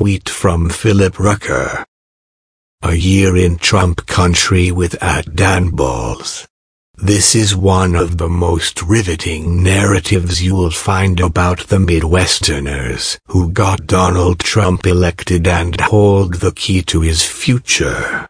tweet from Philip Rucker. A year in Trump country with @Dan Balz. This is one of the most riveting narratives you'll find about the Midwesterners who got Donald Trump elected and hold the key to his future.